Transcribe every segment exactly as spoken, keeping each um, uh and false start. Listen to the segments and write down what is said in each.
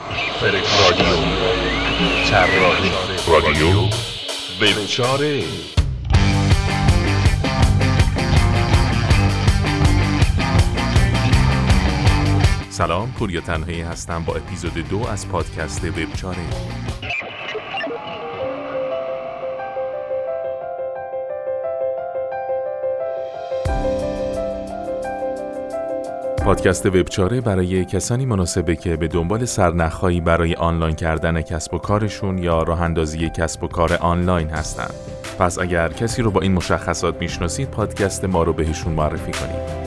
رادیو چراغی رادیو وبچاره. سلام، پوریا تنهایی هستم با اپیزود دو از پادکست وبچاره. پادکست وبچاره برای کسانی مناسبه که به دنبال سرنخهایی برای آنلاین کردن کسب و کارشون یا راه اندازی کسب و کار آنلاین هستند. پس اگر کسی رو با این مشخصات میشناسید، پادکست ما رو بهشون معرفی کنید.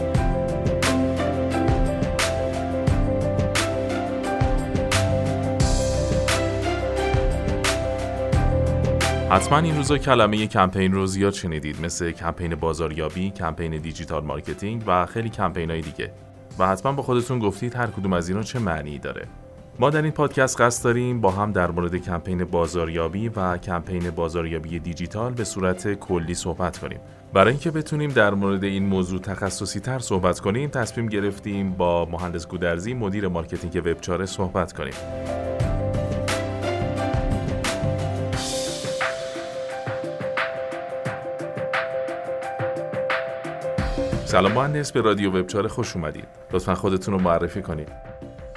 حتما این روزا کلمه کمپین رو زیاد شنیدید، مثل کمپین بازاریابی، کمپین دیجیتال مارکتینگ و خیلی کمپین‌های دیگه، و حتما با خودتون گفتید هر کدوم از اینا چه معنی داره. ما در این پادکست قصد داریم با هم در مورد کمپین بازاریابی و کمپین بازاریابی دیجیتال به صورت کلی صحبت کنیم. برای اینکه بتونیم در مورد این موضوع تخصصی‌تر صحبت کنیم، تصمیم گرفتیم با مهندس گودرزی، مدیر مارکتینگ وبچاره، صحبت کنیم. سلام مهندس، به رادیو وبچاره خوش اومدید. لطفاً خودتون رو معرفی کنید.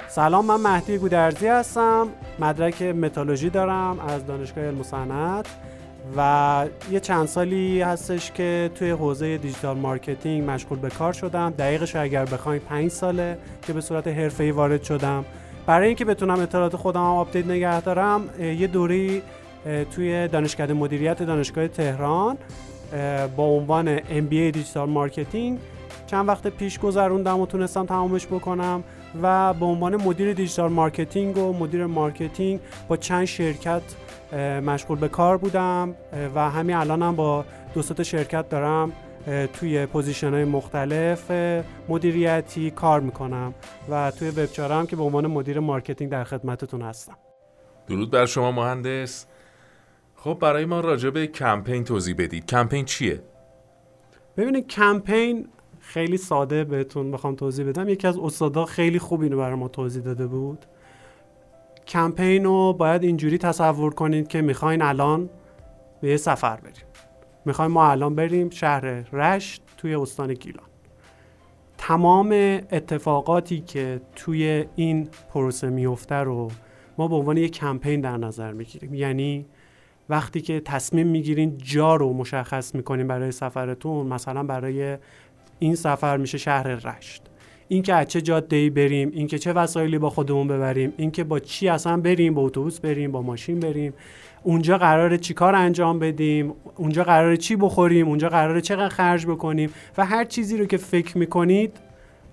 سلام، من مهدی گودرزی هستم. مدرک متالورژی دارم از دانشگاه الامصنات و یه چند سالی هستش که توی حوزه دیجیتال مارکتینگ مشغول به کار شدم. دقیقش اگر بخوایم پنج ساله که به صورت حرفه‌ای وارد شدم. برای اینکه بتونم اطلاعات خودم آپدیت نگه دارم، یه دوری توی دانشکده مدیریت دانشگاه تهران با عنوان ام بی ای دیجیتال مارکتینگ چند وقت پیش گذروندم و تونستم تمامش بکنم و به عنوان مدیر دیجیتال مارکتینگ و مدیر مارکتینگ با چند شرکت مشغول به کار بودم و همین الانم با دو سه شرکت دارم توی پوزیشن‌های مختلف مدیریتی کار میکنم و توی وبچاره هم که به عنوان مدیر مارکتینگ در خدمتتون هستم. درود بر شما مهندس. خب برای ما راجع به کمپین توضیح بدید. کمپین چیه؟ ببینید، کمپین خیلی ساده بهتون بخوام توضیح بدم. یکی از استادا خیلی خوب اینو برای ما توضیح داده بود. کمپین رو باید اینجوری تصور کنید که میخواین الان به یه سفر بریم. میخوایم ما الان بریم شهر رشت توی استان گیلان. تمام اتفاقاتی که توی این پروسه میفته رو ما به عنوان یه کمپین در نظر میگیریم. یعنی وقتی که تصمیم میگیرین جا رو مشخص میکنین برای سفرتون، مثلا برای این سفر میشه شهر رشت، این که از چه جاده‌ای بریم، این که چه وسایلی با خودمون ببریم، این که با چی اصلا بریم، با اتوبوس بریم، با ماشین بریم، اونجا قراره چی کار انجام بدیم، اونجا قراره چی بخوریم، اونجا قراره چقدر خرج بکنیم و هر چیزی رو که فکر میکنید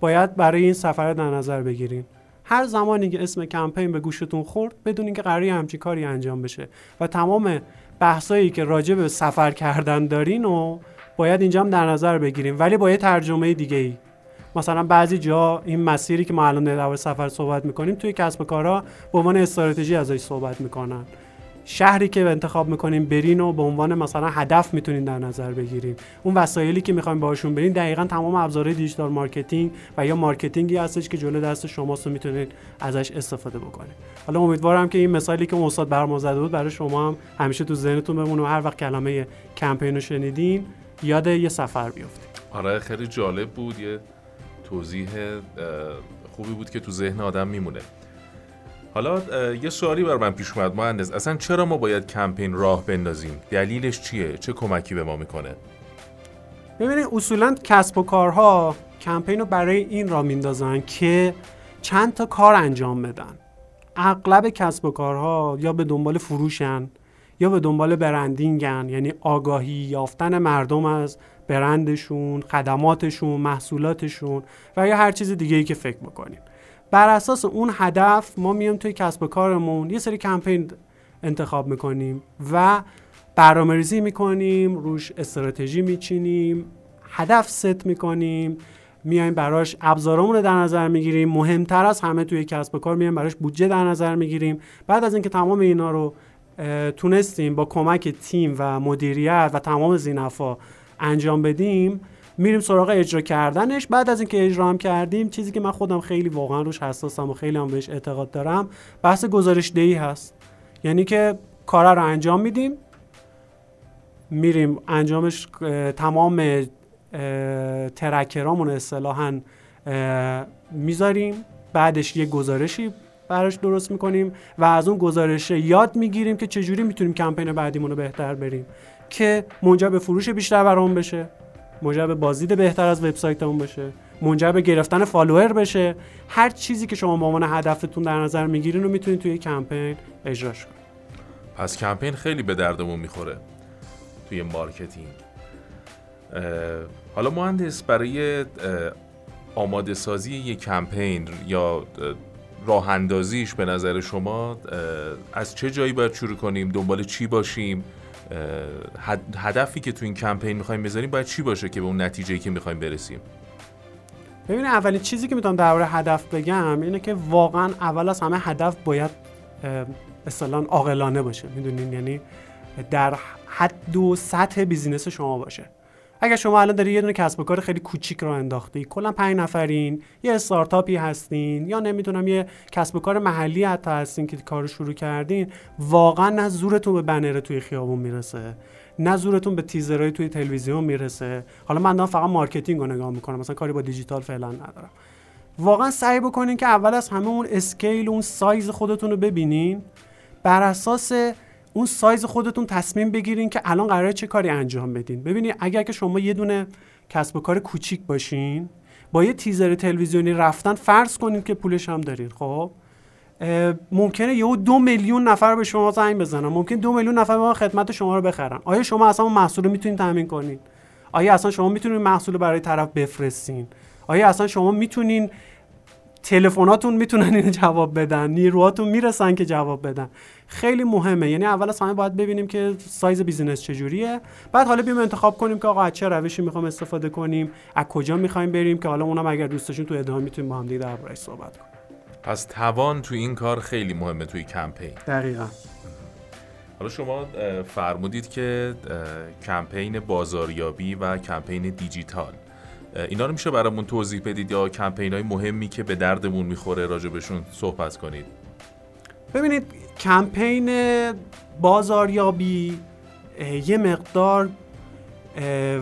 باید برای این سفر در نظر بگیرین. هر زمانی که اسم کمپین به گوشتون خورد، بدونین که قراره همچین کاری انجام بشه و تمام بحثایی که راجع به سفر کردن دارین و باید اینجا هم در نظر بگیریم، ولی با یه ترجمه دیگه ای. مثلا بعضی جا این مسیری که ما الان در مورد سفر صحبت میکنیم توی کسب و کارها به عنوان استراتژی ازش صحبت میکنن. شهری که انتخاب میکنیم برین و به عنوان مثلا هدف میتونین در نظر بگیرین. اون وسایلی که میخوایم باهاشون برین، دقیقاً تمام ابزارهای دیجیتال مارکتینگ و یا مارکتینگی هستش که جلوی دست شماست و میتونید ازش استفاده بکنید. حالا امیدوارم که این مثالی که استاد برام زده بود برای شما هم همیشه تو ذهنتون بمونه و هر وقت کلمه کمپین رو شنیدین یاد یه سفر بیافتید. آره خیلی جالب بود، یه توضیح خوبی بود که تو ذهن آدم میمونه. حالا یه سوالی بر من پیش اومد مهندس، اصلا چرا ما باید کمپین راه بندازیم؟ دلیلش چیه؟ چه کمکی به ما میکنه؟ ببینید، اصولاً کسب و کارها کمپین رو برای این راه میندازن که چند تا کار انجام بدن. اغلب کسب و کارها یا به دنبال فروشن یا به دنبال برندینگن، یعنی آگاهی یافتن مردم از برندشون، خدماتشون، محصولاتشون و یا هر چیز دیگه‌ای که فکر میکنین. بر اساس اون هدف ما میام توی کسب و کارمون یه سری کمپین انتخاب میکنیم و برنامه‌ریزی میکنیم، روش استراتژی میچینیم، هدف ست میکنیم، میایم براش ابزارمون رو در نظر میگیریم، مهمتر از همه توی کسب و کار میایم براش بودجه در نظر میگیریم. بعد از اینکه تمام اینا رو تونستیم با کمک تیم و مدیریت و تمام زینفا انجام بدیم، میریم سراغ اجرا کردنش. بعد از اینکه اجرا هم کردیم، چیزی که من خودم خیلی واقعا روش حساسم و خیلی هم بهش اعتقاد دارم، بحث گزارش دهی هست. یعنی که کارا رو انجام میدیم، میریم انجامش تمام ترکرامون اصطلاحاً میذاریم، بعدش یه گزارشی براش درست میکنیم و از اون گزارشه یاد میگیریم که چجوری میتونیم کمپین بعدیمونو بهتر بریم که منجر به فروش بیشتر برامون بشه، منجر به بازدید بهتر از وبسایتمون بشه، منجر به گرفتن فالوور بشه. هر چیزی که شما به عنوان هدفتون در نظر میگیرین رو میتونید توی کمپین اجراش کنید. پس کمپین خیلی به دردمون میخوره توی مارکتینگ. حالا مهندس، برای آماده سازی یک کمپین یا راه اندازیش به نظر شما از چه جایی باید شروع کنیم؟ دنبال چی باشیم؟ هدفی که تو این کمپین میخوایم بذاریم باید چی باشه که به اون نتیجه‌ای که میخوایم برسیم؟ ببینید، اولین چیزی که میتونم درباره هدف بگم اینه که واقعا اول از همه هدف باید اصطلاحاً عاقلانه باشه، میدونین، یعنی در حد و سطح بیزینس شما باشه. اگر شما الان داری یه دونه کسب و کار خیلی کوچیک رو انداختی، کلا پنج نفرین، یه استارتاپی هستین، یا نمیدونم یه کسب و کار محلی حتی هستین که کارو شروع کردین، واقعا نه زورتون به بنر توی خیابون میرسه، نه زورتون به تیزرای توی تلویزیون میرسه. حالا من فقط مارکتینگ رو نگاه میکنم، مثلا کاری با دیجیتال فعلا ندارم. واقعا سعی بکنین که اول از همه اون اسکیل، اون سایز خودتون رو ببینین، بر اساس اون سایز خودتون تصمیم بگیرین که الان قراره چه کاری انجام بدین. ببینید، اگر که شما یه دونه کسب و کار کوچیک باشین، با یه تیزر تلویزیونی رفتن، فرض کنید که پولش هم دارین، خب ممکنه یهو دو میلیون نفر به شما زنگ بزنن، ممکن دو میلیون نفر به خدمت شما رو بخرن. آیا شما اصلا اون محصول رو میتونید تامین کنین؟ آیا اصلا شما میتونید محصول برای طرف بفرستین؟ آیا اصلا شما میتونین تلفناتون میتونن اینو جواب بدن؟ نیروهاتون میرسن که جواب بدن؟ خیلی مهمه. یعنی اول از همه باید ببینیم که سایز بیزینس چجوریه، بعد حالا بیم انتخاب کنیم که آقا از چه روشی میخوام استفاده کنیم، از کجا میخوایم بریم، که حالا اونم اگر دوست داشتین تو ادامه میتونیم با هم دیگه درباره‌اش صحبت کنیم. پس توان تو این کار خیلی مهمه توی کمپین. دقیقاً. حالا شما فرمودید که کمپین بازاریابی و کمپین دیجیتال، اینا رو میشه برامون توضیح بدید یا کمپین‌های مهمی که به دردمون میخوره راجبشون صحبت کنید؟ ببینید، کمپین بازاریابی یه مقدار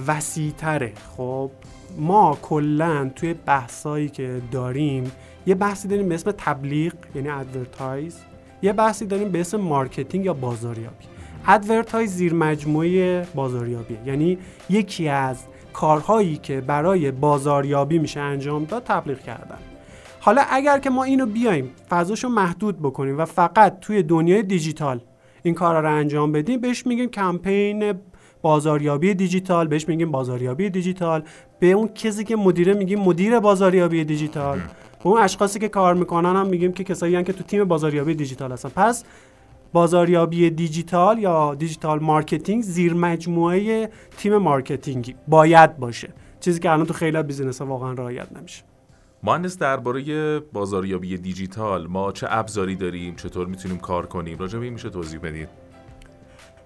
وسیع‌تره. خب ما کلاً توی بحثایی که داریم یه بحثی داریم به اسم تبلیغ یعنی ادورتایز، یه بحثی داریم به اسم مارکتینگ یا بازاریابی. ادورتایز زیر مجموعه بازاریابی، یعنی یکی از کارهایی که برای بازاریابی میشه انجام داد تبلیغ کردن. حالا اگر که ما اینو بیایم فضاشو محدود بکنیم و فقط توی دنیای دیجیتال این کارا رو انجام بدیم، بهش میگیم کمپین بازاریابی دیجیتال، بهش میگیم بازاریابی دیجیتال. به اون کسی که مدیره میگیم مدیر بازاریابی دیجیتال، به اون اشخاصی که کار میکنن هم میگیم که کسایی هستن که تو تیم بازاریابی دیجیتال هستن. پس بازاریابی دیجیتال یا دیجیتال مارکتینگ زیر مجموعه تیم مارکتینگی باید باشه، چیزی که الان تو خیلی از بیزینس‌ها واقعا رعایت نمیشه. مهندس، درباره بازاریابی دیجیتال ما چه ابزاری داریم؟ چطور میتونیم کار کنیم؟ راجع به این میشه توضیح بدید؟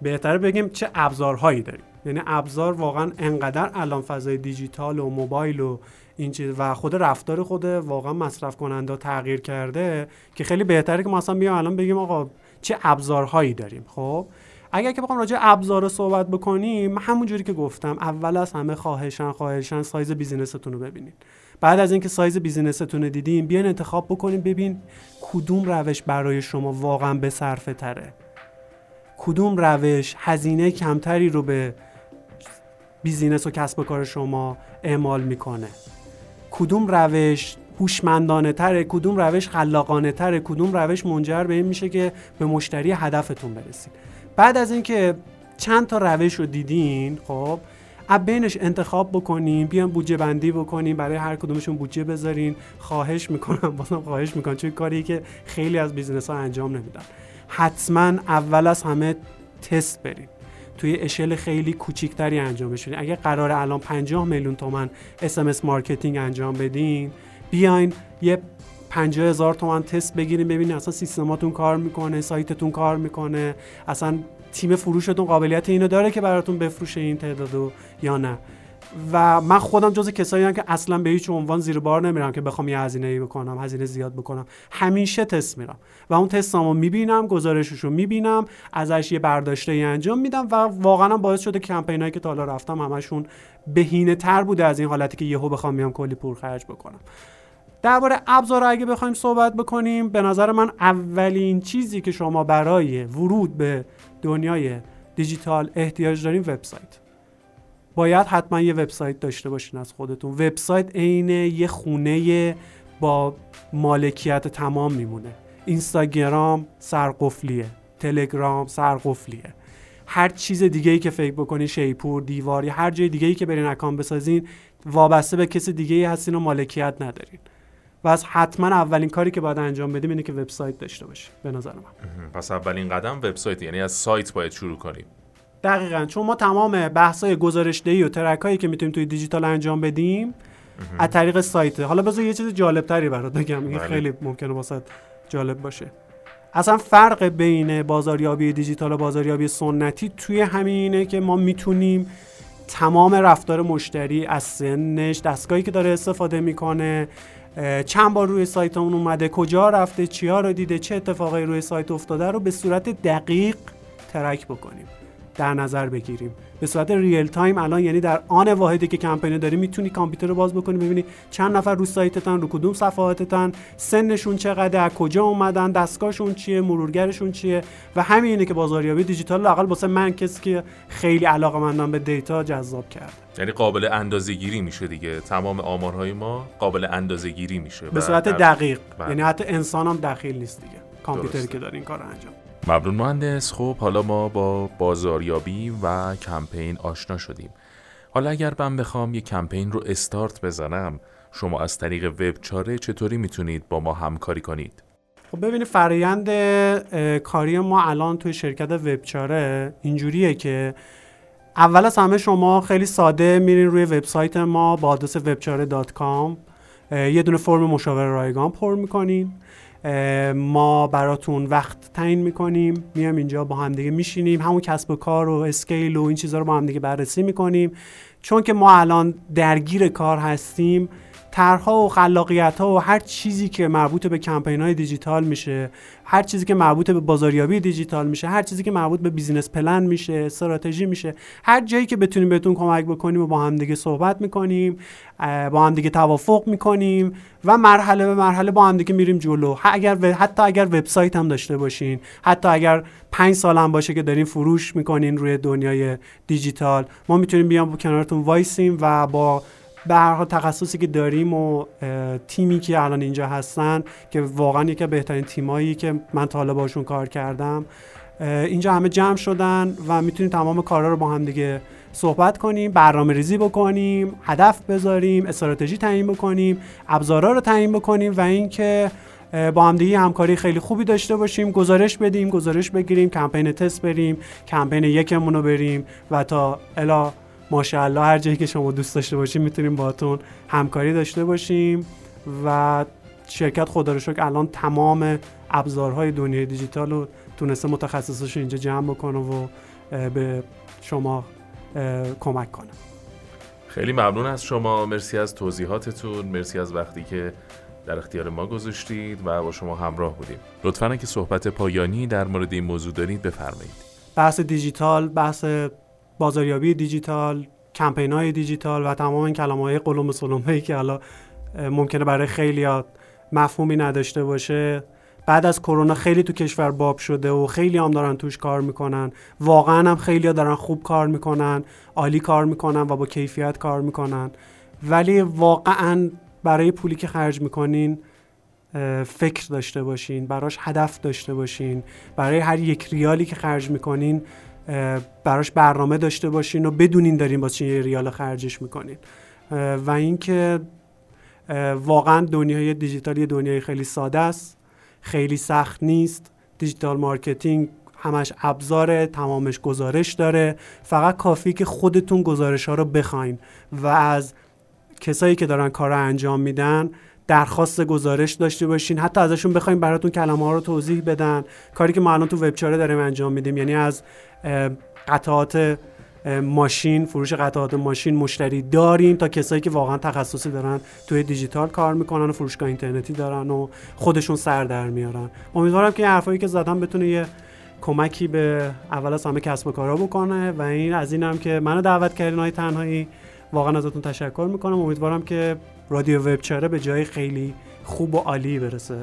بهتره بگیم چه ابزارهایی داریم. یعنی ابزار واقعا انقدر الان فضای دیجیتال و موبایل و این چیز و خود رفتار خود واقعا مصرف کننده تغییر کرده که خیلی بهتره که ما اصلا بیام الان بگیم آقا چه ابزارهایی داریم. خب اگر که بخوام راجع ابزارا صحبت بکنیم، همون جوری که گفتم اول از همه خواهشاً خواهشاً سایز بیزینستون رو ببینید. بعد از اینکه سایز بیزینستون رو دیدین، بیاین انتخاب بکنین ببین کدوم روش برای شما واقعاً به صرفه تره، کدوم روش هزینه کمتری رو به بیزینس و کسب و کار شما اعمال میکنه، کدوم روش هوشمندانه تره، کدوم روش خلاقانه تره، کدوم روش منجر به این میشه که به مشتری هدفتون برسید. بعد از اینکه چند تا روش رو دیدین، خب از بینش انتخاب بکنین، بیان بودجه بندی بکنین، برای هر کدومشون بودجه بذارین. خواهش میکنم، بازم خواهش میکنم، چون کاری که خیلی از بیزینس ها انجام نمیدن، حتما اول از همه تست برین، توی اشل خیلی کوچیکتری انجامش بدین. اگه قراره الان پنجاه میلیون تومان اس ام اس مارکتینگ انجام بدین، بیاین یه پنجاه هزار تومان تست بگیریم، ببینید اصلا سیستماتون کار میکنه، سایتتون کار میکنه، اصلا تیم فروشتون قابلیت اینو داره که براتون بفروشه این تعدادو یا نه. و من خودم جز کسایی هم که اصلا به هیچ عنوان زیر بار نمیرم که بخوام یه هزینه‌ای بکنم، هزینه زیاد بکنم. همیشه تست میرم و اون تستامو میبینم، گزارششو میبینم، ازش یه برداشته ای انجام میدم و واقعا باعث شده کمپینایی که تا حالا رفتم همشون بهینه‌تر بوده از این حالتی که یهو بخوام میام کلی پول خرج بکنم. درباره ابزار اگه بخوایم صحبت بکنیم، به نظر من اولین چیزی که شما برای ورود به دنیای دیجیتال احتیاج دارین وبسایت. باید حتما یه وبسایت داشته باشین از خودتون. وبسایت عین یه خونه با مالکیت تمام میمونه. اینستاگرام سرقفلیه، تلگرام سرقفلیه، هر چیز دیگه‌ای که فکر بکنین، شیپور، دیواری، هر جای دیگه‌ای که برین اکانت بسازین وابسته به کسی دیگه‌ای هستین و مالکیت ندارین. و از حتما اولین کاری که باید انجام بدیم اینه که وبسایت داشته باشیم به نظر من. پس اولین قدم وبسایت، یعنی از سایت باید شروع کنیم. دقیقاً، چون ما تمام بحث‌های گزارش‌دهی و ترک‌هایی که می‌تونیم توی دیجیتال انجام بدیم از طریق سایته. حالا بذار یه چیز جالب‌تری برات بگم، این خیلی ممکنه واسه جالب باشه. اصلا فرق بین بازاریابی دیجیتال و بازاریابی سنتی توی همینه که ما می‌تونیم تمام رفتار مشتری از سنش، دستگاهی که داره استفاده می‌کنه، چند بار روی سایت اون اومده، کجا رفته، چیا رو دیده، چه اتفاقی روی سایت افتاده رو به صورت دقیق ترک بکنیم، در نظر بگیریم به صورت ریل تایم. الان یعنی در آن واحدی که کمپین داری میتونی کامپیوتر رو باز بکنی، ببینی چند نفر رو سایتتن، رو کدوم صفحاتتن، سنشون چقدر، کجا اومدن، دستگاهشون چیه، مرورگرشون چیه. و همینه که بازاریابی دیجیتال لاقل واسه من، کسی که خیلی علاقه‌مندم به دیتا، جذاب کرد. یعنی قابل اندازه‌گیری میشه دیگه، تمام آمارهای ما قابل اندازه‌گیری میشه به صورت دقیق، یعنی حتی انسانم دخیل نیست دیگه، کامپیوتری که داره این کارو انجام. ممنون مهندس. خب حالا ما با بازاریابی و کمپین آشنا شدیم. حالا اگر من بخوام یک کمپین رو استارت بزنم، شما از طریق وبچاره چطوری میتونید با ما همکاری کنید؟ خب ببینید، فرآیند کاری ما الان توی شرکت وبچاره اینجوریه که اول از همه شما خیلی ساده میرین روی وبسایت ما با آدرس وب چاره دات کام، یه دونه فرم مشاوره رایگان پر میکنین، ما براتون وقت تعیین میکنیم، میام اینجا با هم دیگه میشینیم، همون کسب و کار و اسکیل و این چیزا رو با هم دیگه بررسی میکنیم. چون که ما الان درگیر کار هستیم، طرح‌ها و خلاقیت‌ها و هر چیزی که مربوط به کمپین‌های دیجیتال میشه، هر چیزی که مربوط به بازاریابی دیجیتال میشه، هر چیزی که مربوط به بیزینس پلن میشه، استراتژی میشه، هر جایی که بتونیم بهتون کمک بکنیم و با هم دیگه صحبت میکنیم، با هم دیگه توافق میکنیم و مرحله به مرحله با هم دیگه میریم جلو. اگر حتی اگر وبسایت هم داشته باشین، حتی اگر پنج سال هم باشه که دارین فروش میکنین روی دنیای دیجیتال، ما میتونیم بیام کنارتون وایسیم و با به هر حال تخصصی که داریم و تیمی که الان اینجا هستن که واقعا یکی از بهترین تیمایی که من تا حالا باشون کار کردم اینجا همه جمع شدن و میتونیم تمام کارا رو با هم دیگه صحبت کنیم، برنامه ریزی بکنیم، هدف بذاریم، استراتژی تعیین بکنیم، ابزارا رو تعیین بکنیم و اینکه با هم دیگه همکاری خیلی خوبی داشته باشیم، گزارش بدیم، گزارش بگیریم، کمپین تست بریم، کمپین یکمون رو بریم و تا الی ماشاءالله هر جایی که شما دوست داشته باشیم میتونیم باهاتون همکاری داشته باشیم. و شرکت خدا رو شکر الان تمام ابزارهای دنیای دیجیتال رو تونسته متخصصش اینجا جمع بکنه و به شما کمک کنه. خیلی ممنون از شما، مرسی از توضیحاتتون، مرسی از وقتی که در اختیار ما گذاشتید و با شما همراه بودیم. لطفاً اگه صحبت پایانی در مورد این موضوع دارید بفرمایید. بحث دیجیتال، بحث بازاریابی دیجیتال، کمپین‌های دیجیتال و تمام این کلمه‌های قلم و سلمه‌ای که حالا ممکنه برای خیلی‌ها مفهومی نداشته باشه، بعد از کرونا خیلی تو کشور باب شده و خیلی هم دارن توش کار میکنن. واقعا هم خیلی‌ها دارن خوب کار میکنن، عالی کار میکنن و با کیفیت کار میکنن، ولی واقعا برای پولی که خرج میکنین فکر داشته باشین، براش هدف داشته باشین، برای هر یک ریالی که خرج میکنین براش برنامه داشته باشین و بدونین دارین با چه ریال خرجش میکنین. و اینکه واقعا دنیای دیجیتال یه دنیای خیلی ساده است، خیلی سخت نیست. دیجیتال مارکتینگ همش ابزاره، تمامش گزارش داره، فقط کافیه که خودتون گزارش ها رو بخواین و از کسایی که دارن کار رو انجام میدن درخواست گزارش داشته باشین، حتی ازشون بخواین براتون کلمه ها رو توضیح بدن. کاری که ما الان تو وبچاره داریم انجام میدیم، یعنی از قطعات ماشین، فروش قطعات ماشین مشتری داریم تا کسایی که واقعا تخصصی دارن توی دیجیتال کار میکنن و فروشگاه اینترنتی دارن و خودشون سر در میارن. امیدوارم که این حرفایی که زدم بتونه یه کمکی به اول از همه کسب و کارا بکنه و این از اینم که منو دعوت کردین های تنهایی واقعا ازتون تشکر میکنم. امیدوارم که رادیو وبچاره به جای خیلی خوب و عالی برسه.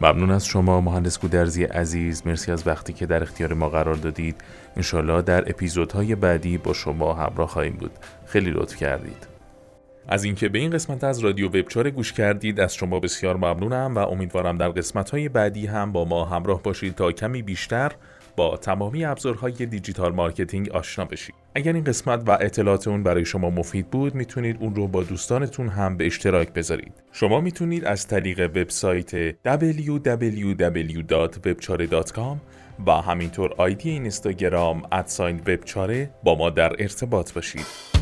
ممنون از شما مهندس گودرزی عزیز، مرسی از وقتی که در اختیار ما قرار دادید. انشالله در اپیزودهای بعدی با شما همراه خواهیم بود. خیلی لطف کردید. از اینکه به این قسمت از رادیو وبچاره گوش کردید از شما بسیار ممنونم و امیدوارم در قسمت‌های بعدی هم با ما همراه باشید تا کمی بیشتر با تمامی ابزارهای دیجیتال مارکتینگ آشنا بشید. اگر این قسمت و اطلاعات اون برای شما مفید بود میتونید اون رو با دوستانتون هم به اشتراک بذارید. شما میتونید از طریق وبسایت دبلیو دبلیو دبلیو دات وبچاره دات کام و همینطور آیدی اینستاگرام ات ساین وبچاره با ما در ارتباط باشید.